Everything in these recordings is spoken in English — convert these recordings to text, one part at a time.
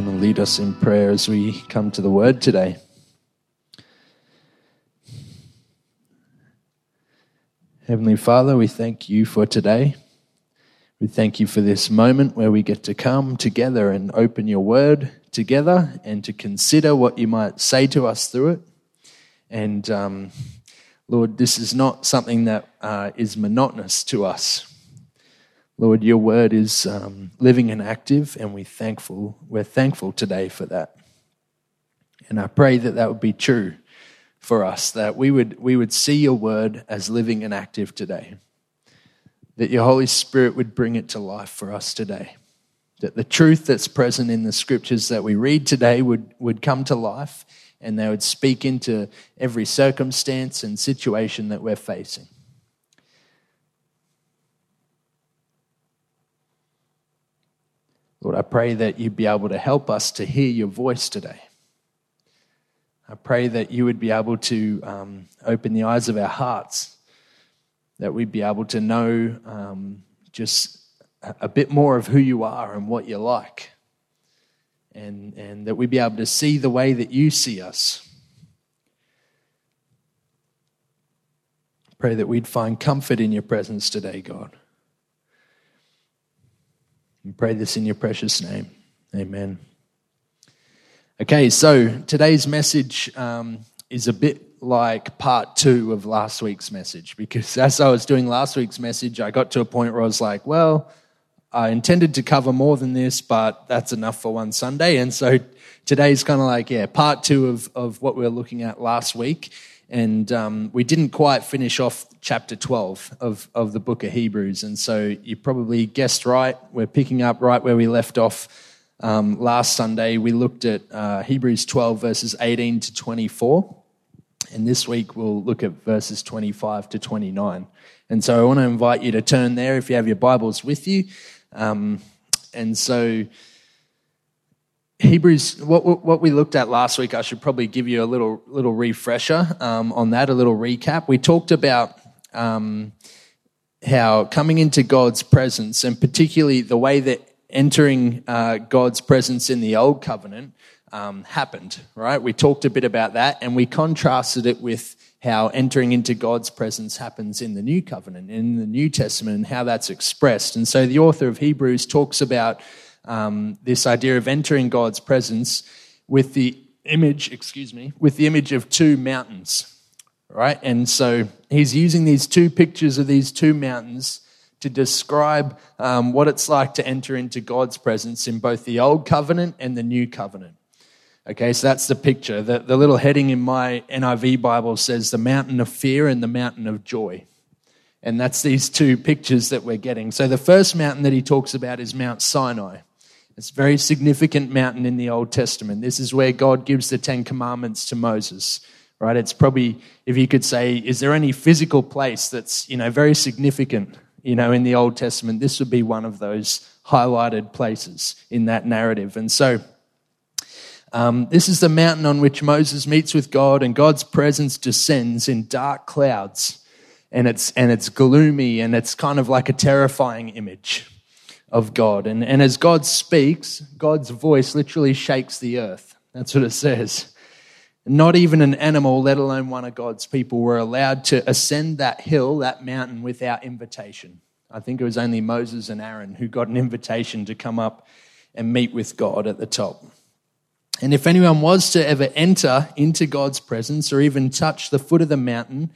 want to lead us in prayer as we come to the Word today. Heavenly Father, we thank you for today. We thank you for this moment where we get to come together and open your Word together and to consider what you might say to us through it. And Lord, this is not something that is monotonous to us. Lord, your word is living and active, and we're thankful today for that. And I pray that that would be true for us, that we would see your word as living and active today, that your Holy Spirit would bring it to life for us today, that the truth that's present in the scriptures that we read today would come to life, and they would speak into every circumstance and situation that we're facing. Lord, I pray that you'd be able to help us to hear your voice today. I pray that you would be able to open the eyes of our hearts, that we'd be able to know just a bit more of who you are and what you're like, and that we'd be able to see the way that you see us. I pray that we'd find comfort in your presence today, God. We pray this in your precious name. Amen. Okay, so today's message is a bit like part two of last week's message, because as I was doing last week's message, I got to a point where I was like, well, I intended to cover more than this, but that's enough for one Sunday. And so today's kind of like, part two of what we were looking at last week. And we didn't quite finish off chapter 12 of the book of Hebrews. And so you probably guessed right. We're picking up right where we left off last Sunday. We looked at Hebrews 12, verses 18 to 24. And this week we'll look at verses 25 to 29. And so I want to invite you to turn there if you have your Bibles with you. And so Hebrews, what we looked at last week, I should probably give you a little refresher on that, a little recap. We talked about how coming into God's presence, and particularly the way that entering God's presence in the Old Covenant happened, right? We talked a bit about that, and we contrasted it with how entering into God's presence happens in the New Covenant, in the New Testament, and how that's expressed. And so the author of Hebrews talks about this idea of entering God's presence with the image of two mountains, right? And so he's using these two pictures of these two mountains to describe what it's like to enter into God's presence in both the Old Covenant and the New Covenant. Okay, so that's the picture. The little heading in my NIV Bible says the mountain of fear and the mountain of joy. And that's these two pictures that we're getting. So the first mountain that he talks about is Mount Sinai. It's a very significant mountain in the Old Testament. This is where God gives the Ten Commandments to Moses, right? It's probably, if you could say, is there any physical place that's, very significant, in the Old Testament? This would be one of those highlighted places in that narrative. And so this is the mountain on which Moses meets with God, and God's presence descends in dark clouds, and it's gloomy, and it's kind of like a terrifying image of God. And as God speaks, God's voice literally shakes the earth. That's what it says. Not even an animal, let alone one of God's people, were allowed to ascend that hill, that mountain, without invitation. I think it was only Moses and Aaron who got an invitation to come up and meet with God at the top. And if anyone was to ever enter into God's presence or even touch the foot of the mountain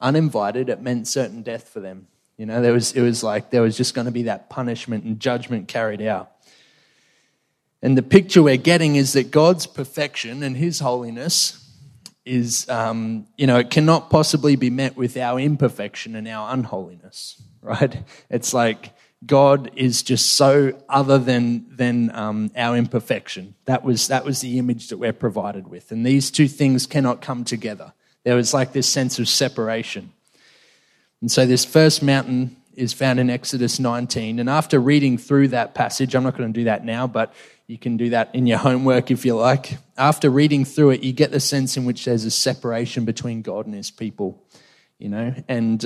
uninvited, it meant certain death for them. There was just going to be that punishment and judgment carried out. And the picture we're getting is that God's perfection and his holiness is, it cannot possibly be met with our imperfection and our unholiness, right? It's like God is just so other than our imperfection. That was the image that we're provided with. And these two things cannot come together. There was like this sense of separation. And so this first mountain is found in Exodus 19. And after reading through that passage, I'm not going to do that now, but you can do that in your homework if you like. After reading through it, you get the sense in which there's a separation between God and his people. you know. And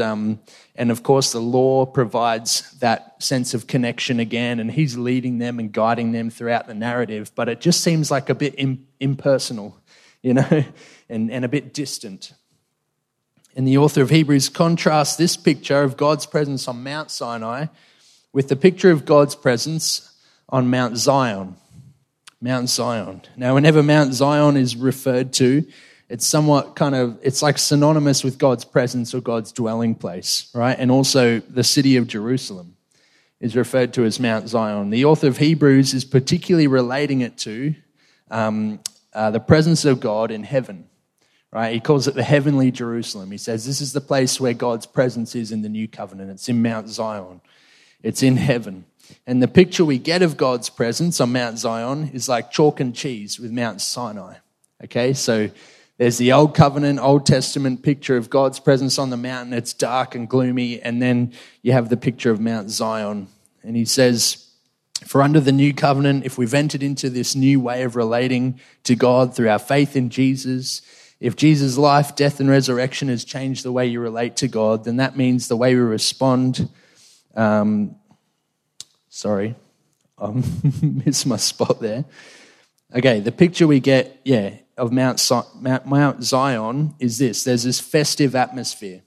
of course, the law provides that sense of connection again, and he's leading them and guiding them throughout the narrative. But it just seems like a bit impersonal, you know, and a bit distant. And the author of Hebrews contrasts this picture of God's presence on Mount Sinai with the picture of God's presence on Mount Zion. Mount Zion. Now, whenever Mount Zion is referred to, it's somewhat kind of, it's like synonymous with God's presence or God's dwelling place, right? And also the city of Jerusalem is referred to as Mount Zion. The author of Hebrews is particularly relating it to the presence of God in heaven, right? He calls it the heavenly Jerusalem. He says this is the place where God's presence is in the new covenant. It's in Mount Zion. It's in heaven. And the picture we get of God's presence on Mount Zion is like chalk and cheese with Mount Sinai. Okay, so there's the Old Covenant, Old Testament picture of God's presence on the mountain. It's dark and gloomy. And then you have the picture of Mount Zion. And he says, for under the new covenant, if we've entered into this new way of relating to God through our faith in Jesus, if Jesus' life, death, and resurrection has changed the way you relate to God, then that means the way we respond. Sorry, I missed my spot there. Okay, the picture we get, of Mount Zion is this. There's this festive atmosphere,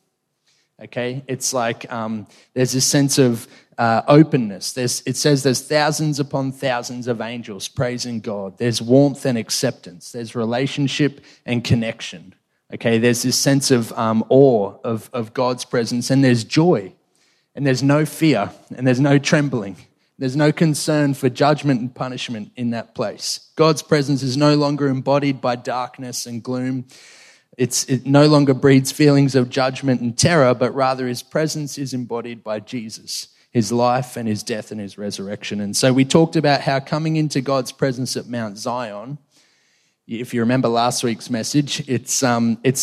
okay? It's like there's this sense of openness. It says there's thousands upon thousands of angels praising God. There's warmth and acceptance. There's relationship and connection, okay? There's this sense of awe of God's presence, and there's joy, and there's no fear, and there's no trembling. There's no concern for judgment and punishment in that place. God's presence is no longer embodied by darkness and gloom. It no longer breeds feelings of judgment and terror, but rather his presence is embodied by Jesus, his life and his death and his resurrection. And so we talked about how coming into God's presence at Mount Zion, if you remember last week's message, it's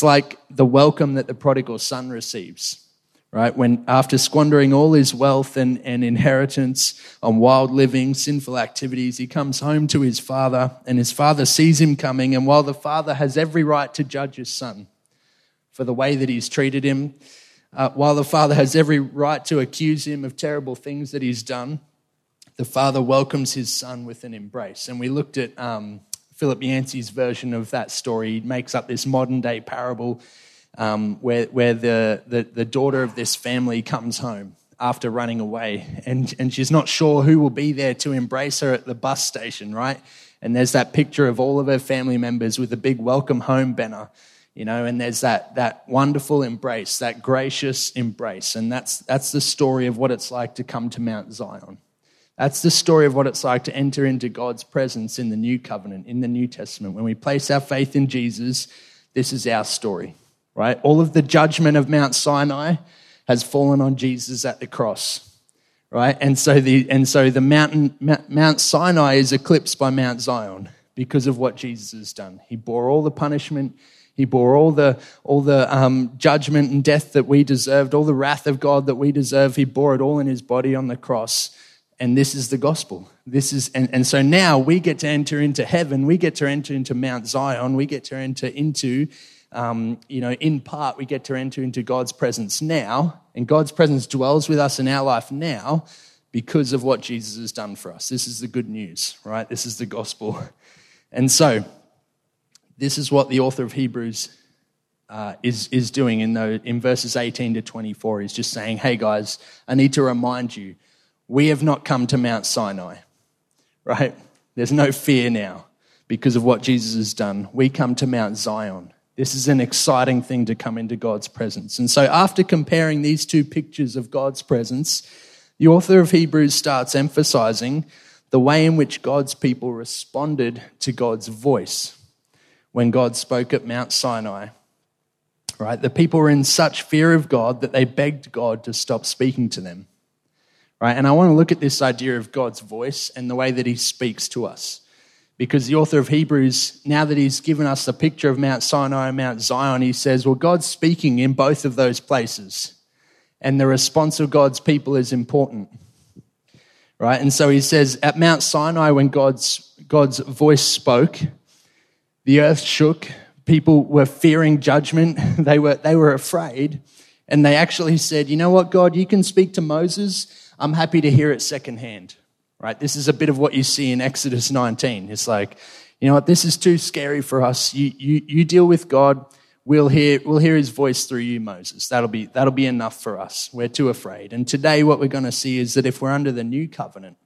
like the welcome that the prodigal son receives. Right, when after squandering all his wealth and inheritance on wild living, sinful activities, he comes home to his father, and his father sees him coming. And while the father has every right to judge his son for the way that he's treated him, while the father has every right to accuse him of terrible things that he's done, the father welcomes his son with an embrace. And we looked at Philip Yancey's version of that story. He makes up this modern-day parable where the daughter of this family comes home after running away, and she's not sure who will be there to embrace her at the bus station, right? And there's that picture of all of her family members with a big welcome home banner, you know, and there's that wonderful embrace, that gracious embrace. And that's the story of what it's like to come to Mount Zion. That's the story of what it's like to enter into God's presence in the new covenant, in the New Testament. When we place our faith in Jesus, this is our story. Right, all of the judgment of Mount Sinai has fallen on Jesus at the cross, right? And so the Mount Sinai is eclipsed by Mount Zion because of what Jesus has done. He bore all the punishment, he bore all the judgment and death that we deserved, all the wrath of God that we deserve. He bore it all in his body on the cross. And this is the gospel. And so now we get to enter into heaven. We get to enter into Mount Zion. We get to enter into in part, we get to enter into God's presence now, and God's presence dwells with us in our life now because of what Jesus has done for us. This is the good news, right? This is the gospel. And so this is what the author of Hebrews is doing in verses 18 to 24. He's just saying, hey guys, I need to remind you, we have not come to Mount Sinai, right? There's no fear now because of what Jesus has done. We come to Mount Zion. This is an exciting thing to come into God's presence. And so after comparing these two pictures of God's presence, the author of Hebrews starts emphasizing the way in which God's people responded to God's voice when God spoke at Mount Sinai. Right? The people were in such fear of God that they begged God to stop speaking to them. Right? And I want to look at this idea of God's voice and the way that he speaks to us. Because the author of Hebrews, now that he's given us the picture of Mount Sinai and Mount Zion, he says, well, God's speaking in both of those places. And the response of God's people is important, right? And so he says, at Mount Sinai, when God's voice spoke, the earth shook. People were fearing judgment. They were afraid. And they actually said, you know what, God, you can speak to Moses. I'm happy to hear it secondhand, right? This is a bit of what you see in Exodus 19. It's like, you know what, this is too scary for us. You deal with God. We'll hear his voice through you, Moses. That'll be enough for us. We're too afraid. And today what we're going to see is that if we're under the new covenant,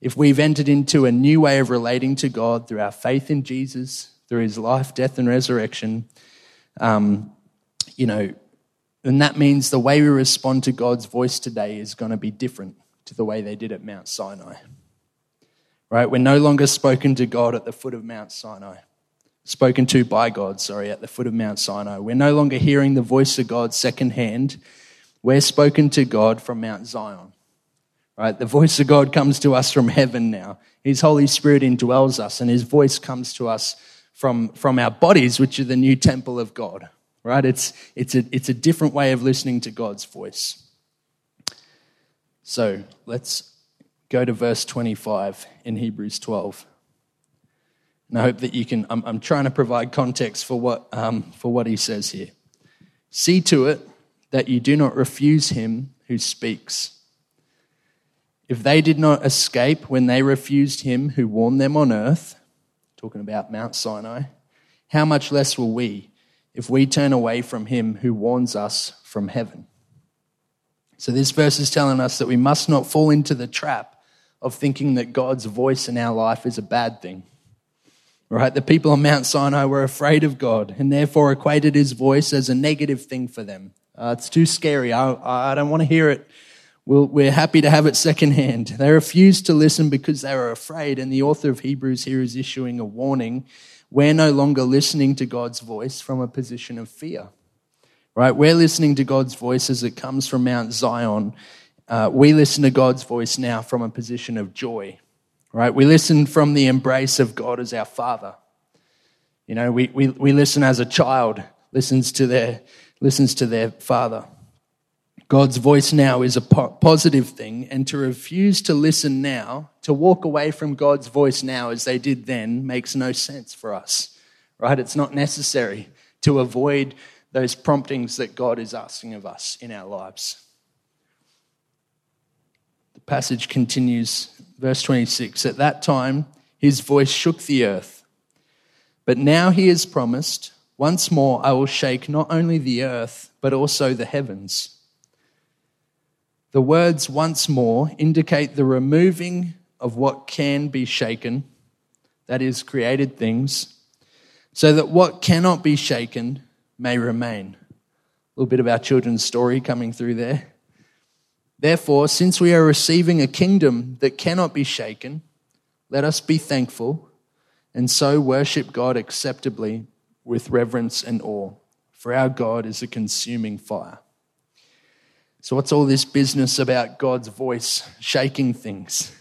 if we've entered into a new way of relating to God through our faith in Jesus, through his life, death, and resurrection, and that means the way we respond to God's voice today is going to be different to the way they did at Mount Sinai, right? We're no longer spoken to God at the foot of Mount Sinai, spoken to by God, at the foot of Mount Sinai. We're no longer hearing the voice of God secondhand. We're spoken to God from Mount Zion, right? The voice of God comes to us from heaven now. His Holy Spirit indwells us, and his voice comes to us from our bodies, which are the new temple of God. Right? It's a different way of listening to God's voice. So let's go to verse 25 in Hebrews 12. And I hope that you can. I'm trying to provide context for what he says here. See to it that you do not refuse him who speaks. If they did not escape when they refused him who warned them on earth, talking about Mount Sinai, how much less will we, if we turn away from him who warns us from heaven? So this verse is telling us that we must not fall into the trap of thinking that God's voice in our life is a bad thing. Right? The people on Mount Sinai were afraid of God and therefore equated his voice as a negative thing for them. It's too scary. I don't want to hear it. We're happy to have it secondhand. They refused to listen because they were afraid, and the author of Hebrews here is issuing a warning. We're no longer listening to God's voice from a position of fear, right? We're listening to God's voice as it comes from Mount Zion. We listen to God's voice now from a position of joy, right? We listen from the embrace of God as our Father. You know, we listen as a child listens to their father. God's voice now is a positive thing, and to refuse to listen now, to walk away from God's voice now as they did then, makes no sense for us, right? It's not necessary to avoid those promptings that God is asking of us in our lives. The passage continues, verse 26, at that time his voice shook the earth, but now he has promised, once more I will shake not only the earth but also the heavens. The words once more indicate the removing of what can be shaken, that is, created things, so that what cannot be shaken may remain. A little bit of our children's story coming through there. Therefore, since we are receiving a kingdom that cannot be shaken, let us be thankful and so worship God acceptably with reverence and awe, for our God is a consuming fire. So what's all this business about God's voice shaking things?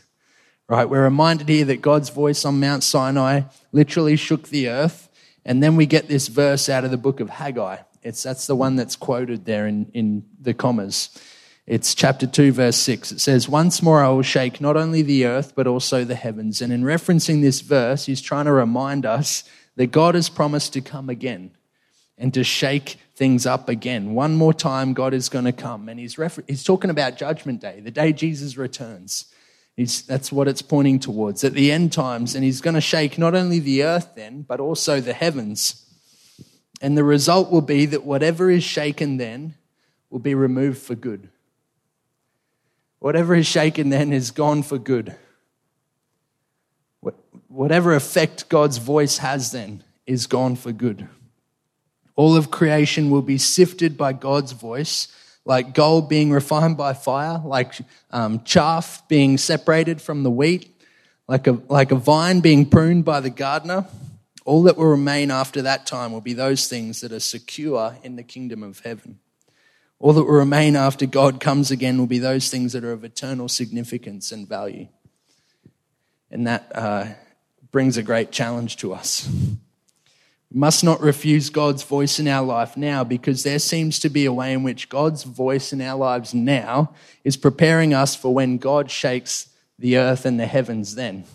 Right, we're reminded here that God's voice on Mount Sinai literally shook the earth, and then we get this verse out of the book of Haggai. That's the one that's quoted there in the commas. It's chapter 2, verse 6. It says, once more I will shake not only the earth but also the heavens. And in referencing this verse, he's trying to remind us that God has promised to come again and to shake things up again. One more time, God is going to come. And he's talking about Judgment Day, the day Jesus returns. That's what it's pointing towards, at the end times. And he's going to shake not only the earth then, but also the heavens. And the result will be that whatever is shaken then will be removed for good. Whatever is shaken then is gone for good. Whatever effect God's voice has then is gone for good. All of creation will be sifted by God's voice, like gold being refined by fire, like chaff being separated from the wheat, like a vine being pruned by the gardener. All that will remain after that time will be those things that are secure in the kingdom of heaven. All that will remain after God comes again will be those things that are of eternal significance and value. And that brings a great challenge to us. We must not refuse God's voice in our life now, because there seems to be a way in which God's voice in our lives now is preparing us for when God shakes the earth and the heavens then.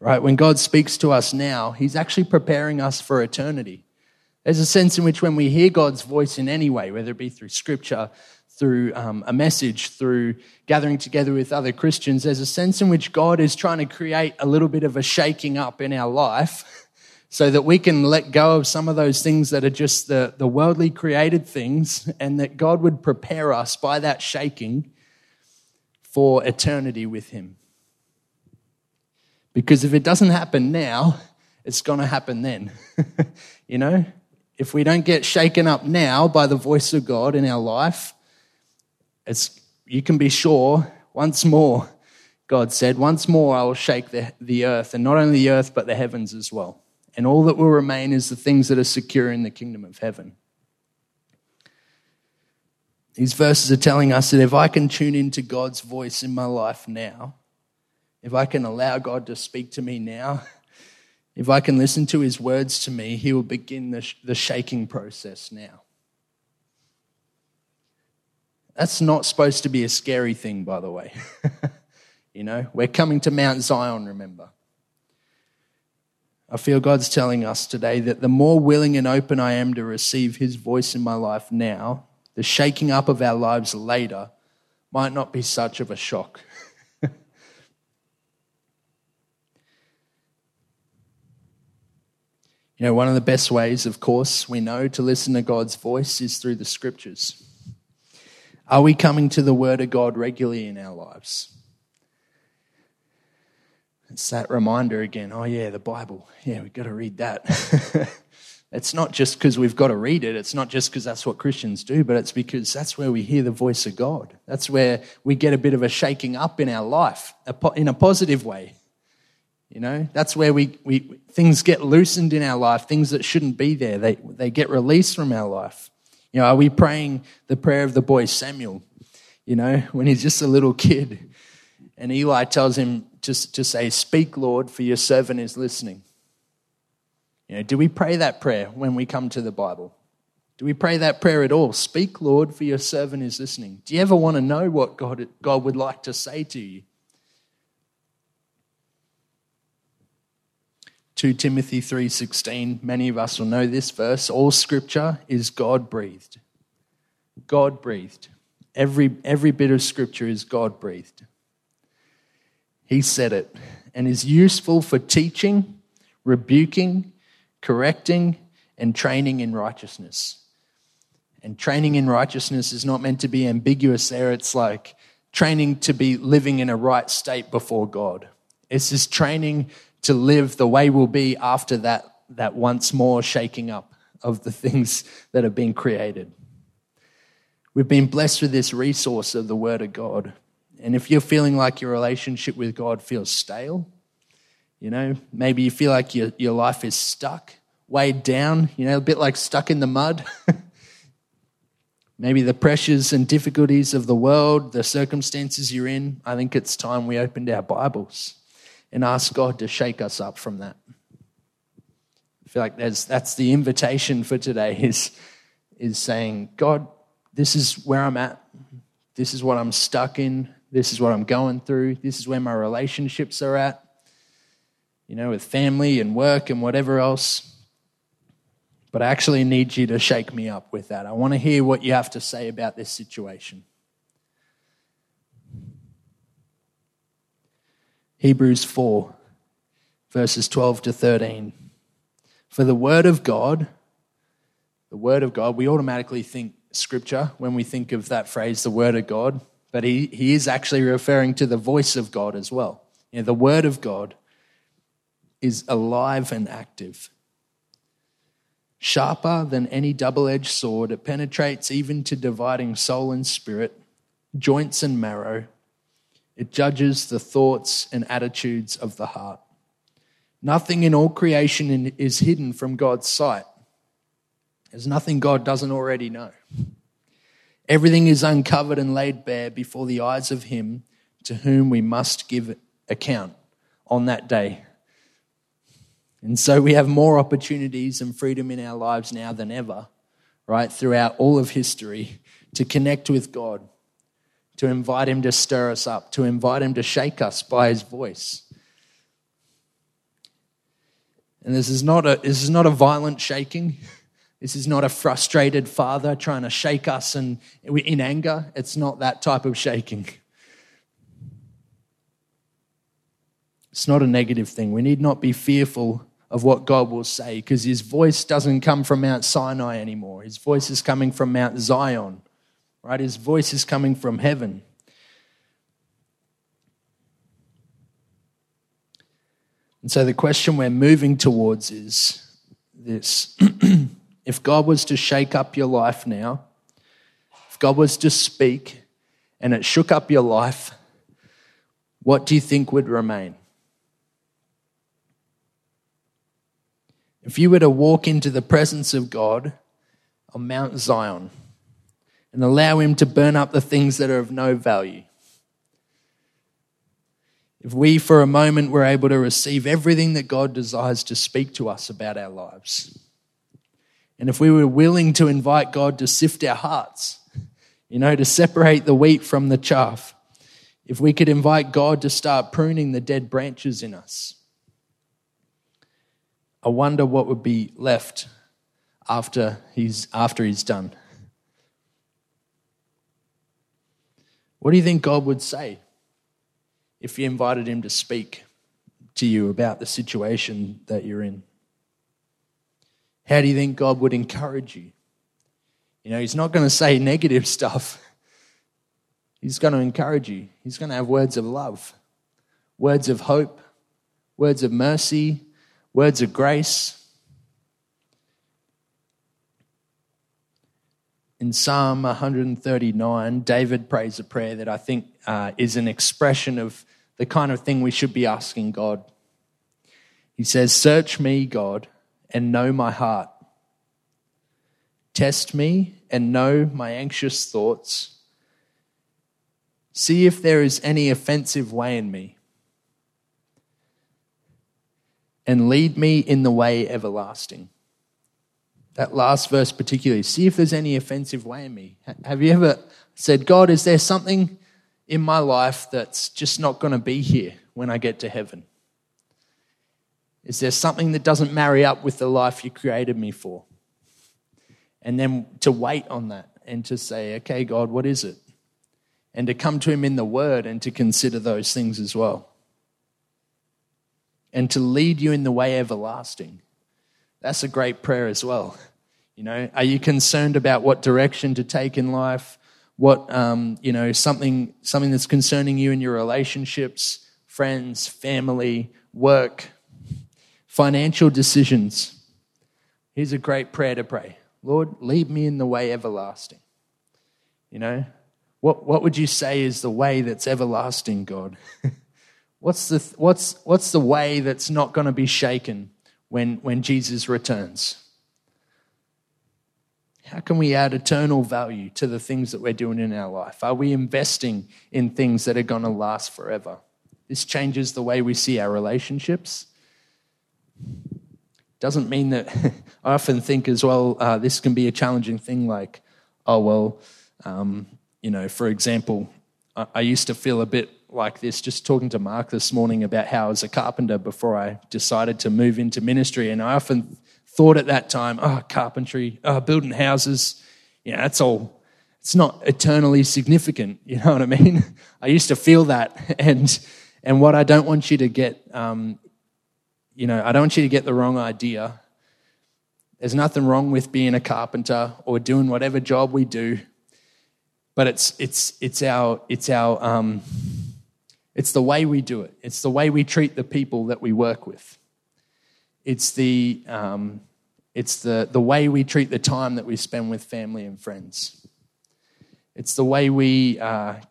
Right? When God speaks to us now, he's actually preparing us for eternity. There's a sense in which when we hear God's voice in any way, whether it be through Scripture, through a message, through gathering together with other Christians, there's a sense in which God is trying to create a little bit of a shaking up in our life so that we can let go of some of those things that are just the worldly created things, and that God would prepare us by that shaking for eternity with him. Because if it doesn't happen now, it's going to happen then. You know, if we don't get shaken up now by the voice of God in our life, you can be sure, once more, God said, once more I will shake the earth, and not only the earth, but the heavens as well. And all that will remain is the things that are secure in the kingdom of heaven. These verses are telling us that if I can tune into God's voice in my life now, if I can allow God to speak to me now, if I can listen to his words to me, he will begin the shaking process now. That's not supposed to be a scary thing, by the way. You know, we're coming to Mount Zion, remember. I feel God's telling us today that the more willing and open I am to receive his voice in my life now, the shaking up of our lives later might not be such of a shock. You know, one of the best ways, of course, we know to listen to God's voice is through the Scriptures. Are we coming to the Word of God regularly in our lives? It's that reminder again, oh yeah, the Bible, yeah, we've got to read that. It's not just because we've got to read it, it's not just because that's what Christians do, but it's because that's where we hear the voice of God. That's where we get a bit of a shaking up in our life, in a positive way. You know, that's where we things get loosened in our life, things that shouldn't be there, they get released from our life. You know, are we praying the prayer of the boy Samuel, you know, when he's just a little kid and Eli tells him to say, "Speak, Lord, for your servant is listening." You know, do we pray that prayer when we come to the Bible? Do we pray that prayer at all? "Speak, Lord, for your servant is listening." Do you ever want to know what God would like to say to you? 2 Timothy 3:16, many of us will know this verse, all Scripture is God-breathed. God-breathed. Every bit of Scripture is God-breathed. He said it, and is useful for teaching, rebuking, correcting, and training in righteousness. And training in righteousness is not meant to be ambiguous there. It's like training to be living in a right state before God. It's just training to live the way we'll be after that once more shaking up of the things that have been created. We've been blessed with this resource of the Word of God. And if you're feeling like your relationship with God feels stale, you know, maybe you feel like your life is stuck, weighed down, you know, a bit like stuck in the mud. Maybe the pressures and difficulties of the world, the circumstances you're in, I think it's time we opened our Bibles and ask God to shake us up from that. I feel like that's the invitation for today is saying, God, this is where I'm at. This is what I'm stuck in. This is what I'm going through. This is where my relationships are at, you know, with family and work and whatever else. But I actually need you to shake me up with that. I want to hear what you have to say about this situation. Hebrews 4, verses 12 to 13. For the Word of God, we automatically think Scripture when we think of that phrase, the Word of God, but he is actually referring to the voice of God as well. You know, the Word of God is alive and active, sharper than any double-edged sword. It penetrates even to dividing soul and spirit, joints and marrow. It judges the thoughts and attitudes of the heart. Nothing in all creation is hidden from God's sight. There's nothing God doesn't already know. Everything is uncovered and laid bare before the eyes of him to whom we must give account on that day. And so we have more opportunities and freedom in our lives now than ever, right, throughout all of history, to connect with God, to invite him to stir us up, to invite him to shake us by his voice. And this is not a violent shaking. This is not a frustrated father trying to shake us and in anger. It's not that type of shaking. It's not a negative thing. We need not be fearful of what God will say, because his voice doesn't come from Mount Sinai anymore. His voice is coming from Mount Zion, right? His voice is coming from heaven. And so the question we're moving towards is this. If God was to shake up your life now, if God was to speak and it shook up your life, what do you think would remain? If you were to walk into the presence of God on Mount Zion and allow him to burn up the things that are of no value, if we for a moment were able to receive everything that God desires to speak to us about our lives, and if we were willing to invite God to sift our hearts, to separate the wheat from the chaff, if we could invite God to start pruning the dead branches in us, I wonder what would be left after he's done. What do you think God would say if you invited him to speak to you about the situation that you're in? How do you think God would encourage you? He's not going to say negative stuff. He's going to encourage you. He's going to have words of love, words of hope, words of mercy, words of grace. In Psalm 139, David prays a prayer that I think is an expression of the kind of thing we should be asking God. He says, "Search me, God, and know my heart. Test me and know my anxious thoughts. See if there is any offensive way in me, and lead me in the way everlasting." That last verse particularly, see if there's any offensive way in me. Have you ever said, God, is there something in my life that's just not going to be here when I get to heaven? Is there something that doesn't marry up with the life you created me for? And then to wait on that and to say, okay, God, what is it? And to come to him in the word and to consider those things as well. And to lead you in the way everlasting. That's a great prayer as well. Are you concerned about what direction to take in life? What, something that's concerning you in your relationships, friends, family, work, financial decisions. Here's a great prayer to pray. Lord, lead me in the way everlasting. What would you say is the way that's everlasting, God? What's the way that's not going to be shaken when Jesus returns? How can we add eternal value to the things that we're doing in our life? Are we investing in things that are going to last forever? This changes the way we see our relationships. Doesn't mean that I often think as well, this can be a challenging thing, like, for example, I used to feel a bit like this just talking to Mark this morning about how I was a carpenter before I decided to move into ministry. And I often thought at that time, carpentry, building houses, that's all. It's not eternally significant, you know what I mean? I used to feel that. And what I don't want you to get... I don't want you to get the wrong idea. There's nothing wrong with being a carpenter or doing whatever job we do, but it's the way we do it. It's the way we treat the people that we work with. It's the way we treat the time that we spend with family and friends. It's the way we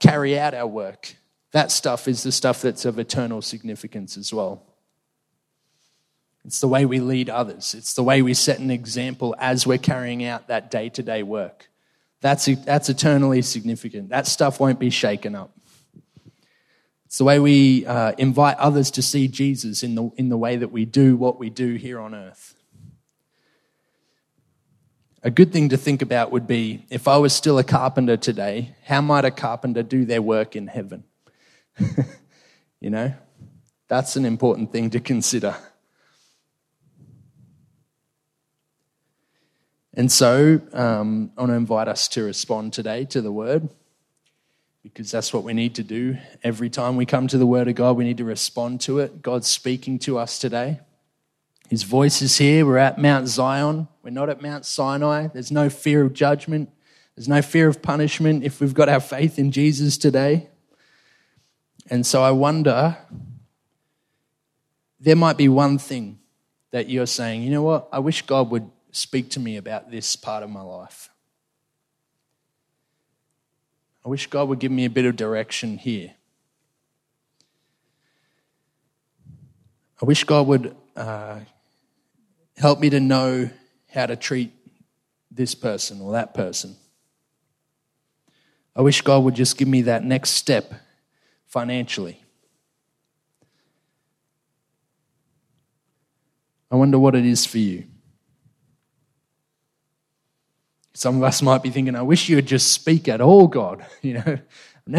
carry out our work. That stuff is the stuff that's of eternal significance as well. It's the way we lead others. It's the way we set an example as we're carrying out that day-to-day work. That's eternally significant. That stuff won't be shaken up. It's the way we invite others to see Jesus in the way that we do what we do here on earth. A good thing to think about would be, if I was still a carpenter today, how might a carpenter do their work in heaven? That's an important thing to consider. And so I want to invite us to respond today to the word, because that's what we need to do. Every time we come to the word of God, we need to respond to it. God's speaking to us today. His voice is here. We're at Mount Zion. We're not at Mount Sinai. There's no fear of judgment. There's no fear of punishment if we've got our faith in Jesus today. And so I wonder, there might be one thing that you're saying, you know what, I wish God would speak to me about this part of my life. I wish God would give me a bit of direction here. I wish God would help me to know how to treat this person or that person. I wish God would just give me that next step financially. I wonder what it is for you. Some of us might be thinking, I wish you would just speak at all, God. You know,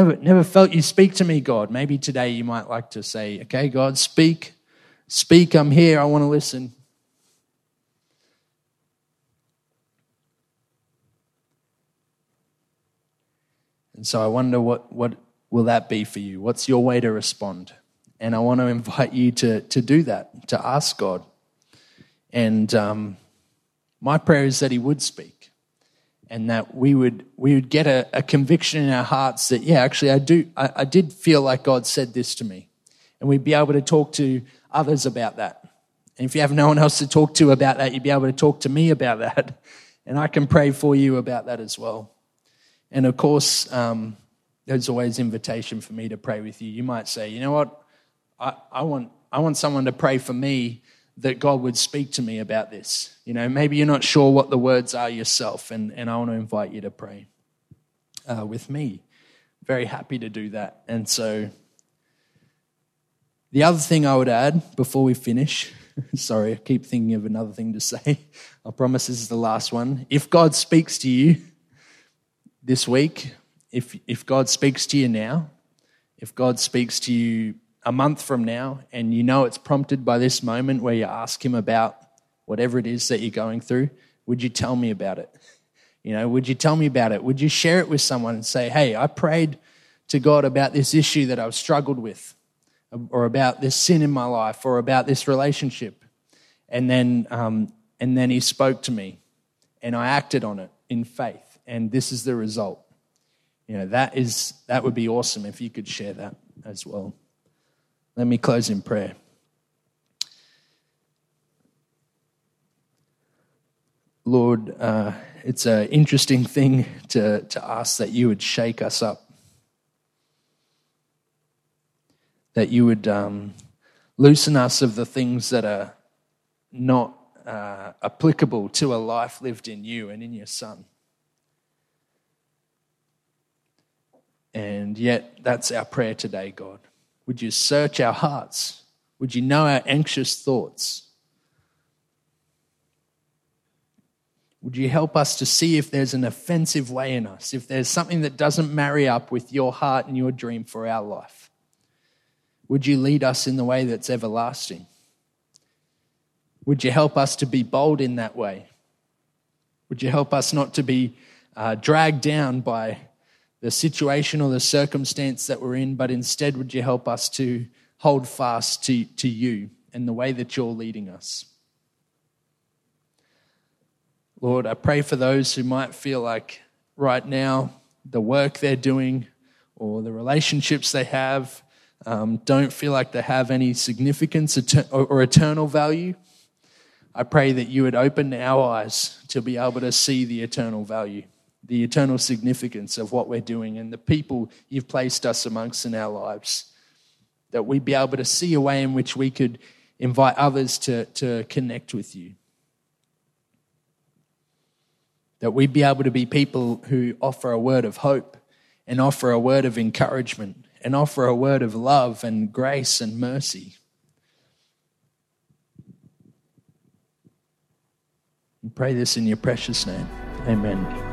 I've never felt you speak to me, God. Maybe today you might like to say, okay, God, speak. Speak, I'm here, I want to listen. And so I wonder what will that be for you? What's your way to respond? And I want to invite you to do that, to ask God. And my prayer is that he would speak, and that we would get a conviction in our hearts that, yeah, actually I did feel like God said this to me. And we'd be able to talk to others about that. And if you have no one else to talk to about that, you'd be able to talk to me about that. And I can pray for you about that as well. And of course, there's always invitation for me to pray with you. You might say, you know what, I want someone to pray for me that God would speak to me about this. You know, maybe you're not sure what the words are yourself, and I want to invite you to pray with me. Very happy to do that. And so the other thing I would add before we finish, sorry, I keep thinking of another thing to say. I promise this is the last one. If God speaks to you this week, if God speaks to you now, if God speaks to you a month from now, and you know it's prompted by this moment where you ask him about whatever it is that you're going through, would you tell me about it? You know, would you tell me about it? Would you share it with someone and say, hey, I prayed to God about this issue that I've struggled with, or about this sin in my life, or about this relationship. And then he spoke to me, and I acted on it in faith, and this is the result. You know, that would be awesome if you could share that as well. Let me close in prayer. Lord, it's an interesting thing to ask that you would shake us up, that you would loosen us of the things that are not applicable to a life lived in you and in your Son. And yet, that's our prayer today, God. Would you search our hearts? Would you know our anxious thoughts? Would you help us to see if there's an offensive way in us, if there's something that doesn't marry up with your heart and your dream for our life? Would you lead us in the way that's everlasting? Would you help us to be bold in that way? Would you help us not to be dragged down by the situation or the circumstance that we're in, but instead would you help us to hold fast to you and the way that you're leading us? Lord, I pray for those who might feel like right now the work they're doing or the relationships they have don't feel like they have any significance or eternal value. I pray that you would open our eyes to be able to see the eternal value, the eternal significance of what we're doing and the people you've placed us amongst in our lives, that we'd be able to see a way in which we could invite others to connect with you, that we'd be able to be people who offer a word of hope and offer a word of encouragement and offer a word of love and grace and mercy. We pray this in your precious name. Amen.